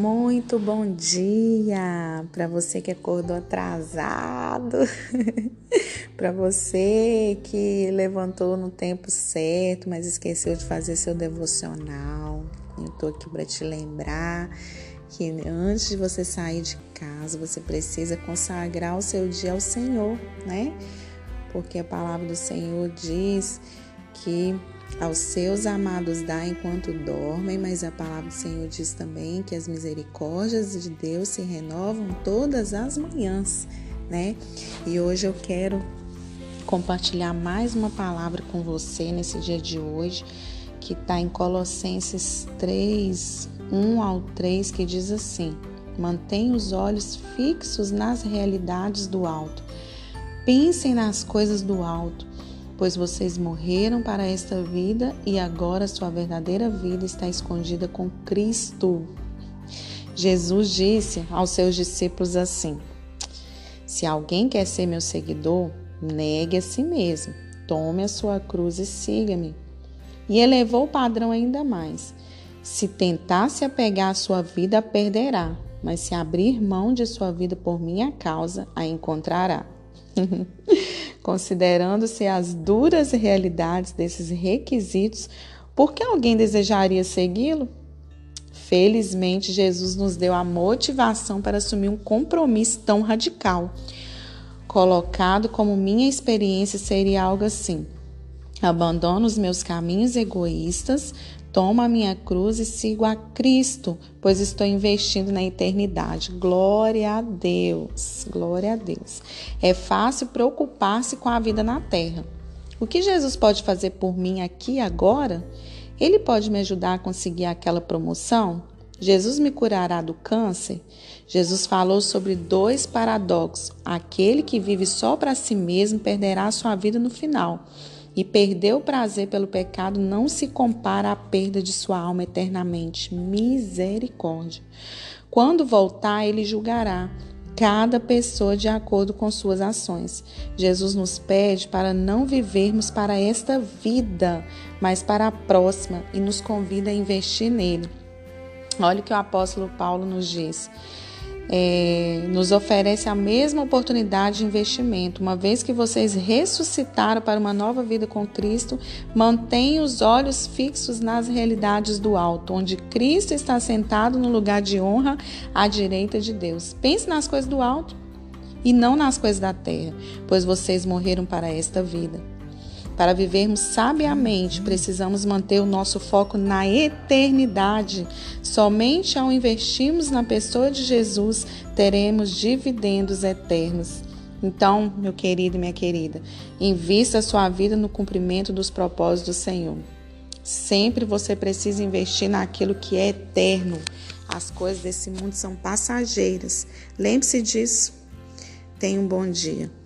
Muito bom dia para você que acordou atrasado, para você que levantou no tempo certo, mas esqueceu de fazer seu devocional. Eu tô aqui para te lembrar que antes de você sair de casa, você precisa consagrar o seu dia ao Senhor, né? Porque a palavra do Senhor diz que aos seus amados dá enquanto dormem, mas a palavra do Senhor diz também que as misericórdias de Deus se renovam todas as manhãs, né? E hoje eu quero compartilhar mais uma palavra com você nesse dia de hoje, que está em Colossenses 3, 1 ao 3, que diz assim: mantenha os olhos fixos nas realidades do alto, pensem nas coisas do alto, pois vocês morreram para esta vida e agora sua verdadeira vida está escondida com Cristo. Jesus disse aos seus discípulos assim: se alguém quer ser meu seguidor, negue a si mesmo, tome a sua cruz e siga-me. E elevou o padrão ainda mais: se tentar se apegar à sua vida, a perderá, mas se abrir mão de sua vida por minha causa, a encontrará. Considerando-se as duras realidades desses requisitos, por que alguém desejaria segui-lo? Felizmente, Jesus nos deu a motivação para assumir um compromisso tão radical. Colocado como minha experiência, seria algo assim: abandono os meus caminhos egoístas, tomo a minha cruz e sigo a Cristo, pois estou investindo na eternidade. Glória a Deus, glória a Deus. É fácil preocupar-se com a vida na terra. O que Jesus pode fazer por mim aqui e agora? Ele pode me ajudar a conseguir aquela promoção? Jesus me curará do câncer? Jesus falou sobre dois paradoxos. Aquele que vive só para si mesmo perderá a sua vida no final. E perder o prazer pelo pecado não se compara à perda de sua alma eternamente. Misericórdia. Quando voltar, ele julgará cada pessoa de acordo com suas ações. Jesus nos pede para não vivermos para esta vida, mas para a próxima, e nos convida a investir nele. Olha o que o apóstolo Paulo nos diz. Nos oferece a mesma oportunidade de investimento. Uma vez que vocês ressuscitaram para uma nova vida com Cristo, mantenham os olhos fixos nas realidades do alto, onde Cristo está sentado no lugar de honra à direita de Deus. Pense nas coisas do alto e não nas coisas da terra, pois vocês morreram para esta vida. Para vivermos sabiamente, precisamos manter o nosso foco na eternidade. Somente ao investirmos na pessoa de Jesus, teremos dividendos eternos. Então, meu querido e minha querida, invista a sua vida no cumprimento dos propósitos do Senhor. Sempre você precisa investir naquilo que é eterno. As coisas desse mundo são passageiras. Lembre-se disso. Tenha um bom dia.